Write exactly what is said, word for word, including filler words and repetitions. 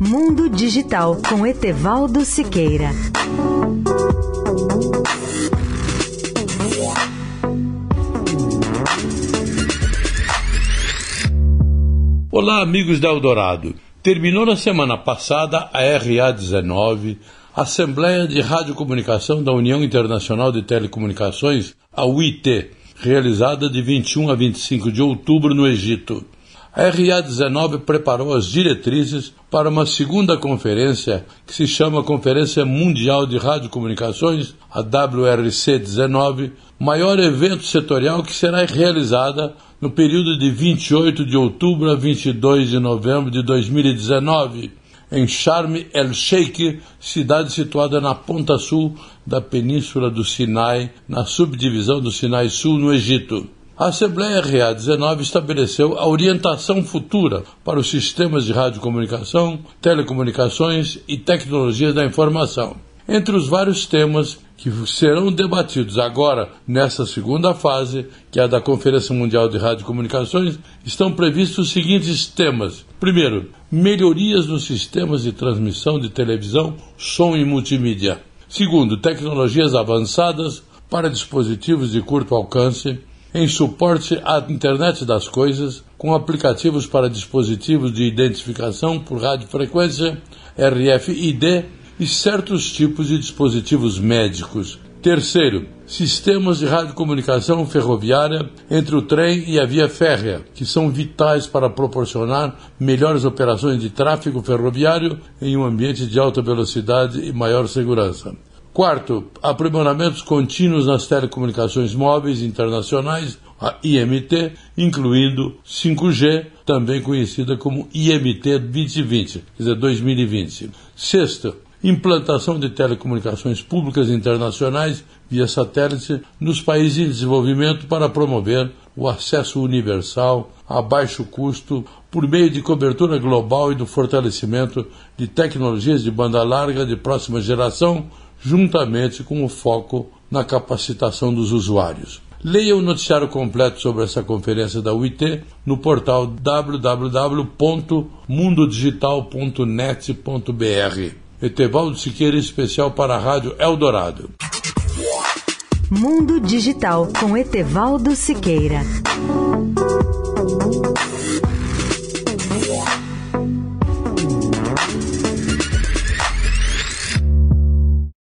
Mundo Digital com Etevaldo Siqueira. Olá, amigos da Eldorado. Terminou na semana passada a R A dezenove, Assembleia de Radiocomunicação da União Internacional de Telecomunicações, a U I T, realizada de vinte e um a vinte e cinco de outubro no Egito. A R A dezenove preparou as diretrizes para uma segunda conferência que se chama Conferência Mundial de Radiocomunicações, a W R C dezenove, maior evento setorial que será realizada no período de vinte e oito de outubro a vinte e dois de novembro de dois mil e dezenove, em Sharm el-Sheikh, cidade situada na ponta sul da península do Sinai, na subdivisão do Sinai Sul, no Egito. A Assembleia R A dezenove estabeleceu a orientação futura para os sistemas de radiocomunicação, telecomunicações e tecnologias da informação. Entre os vários temas que serão debatidos agora nessa segunda fase, que é a da Conferência Mundial de Radiocomunicações, estão previstos os seguintes temas. Primeiro, melhorias nos sistemas de transmissão de televisão, som e multimídia. Segundo, tecnologias avançadas para dispositivos de curto alcance, em suporte à internet das coisas, com aplicativos para dispositivos de identificação por radiofrequência, R F I D, e certos tipos de dispositivos médicos. Terceiro, sistemas de radiocomunicação ferroviária entre o trem e a via férrea, que são vitais para proporcionar melhores operações de tráfego ferroviário em um ambiente de alta velocidade e maior segurança. Quarto, aprimoramentos contínuos nas telecomunicações móveis internacionais, a I M T, incluindo cinco G, também conhecida como I M T vinte e vinte, quer dizer, dois mil e vinte. Sexto, implantação de telecomunicações públicas internacionais via satélite nos países em desenvolvimento para promover o acesso universal a baixo custo por meio de cobertura global e do fortalecimento de tecnologias de banda larga de próxima geração, juntamente com o foco na capacitação dos usuários. Leia o noticiário completo sobre essa conferência da U I T no portal w w w ponto mundo digital ponto net ponto b r. Etevaldo Siqueira, especial para a Rádio Eldorado. Mundo Digital com Etevaldo Siqueira.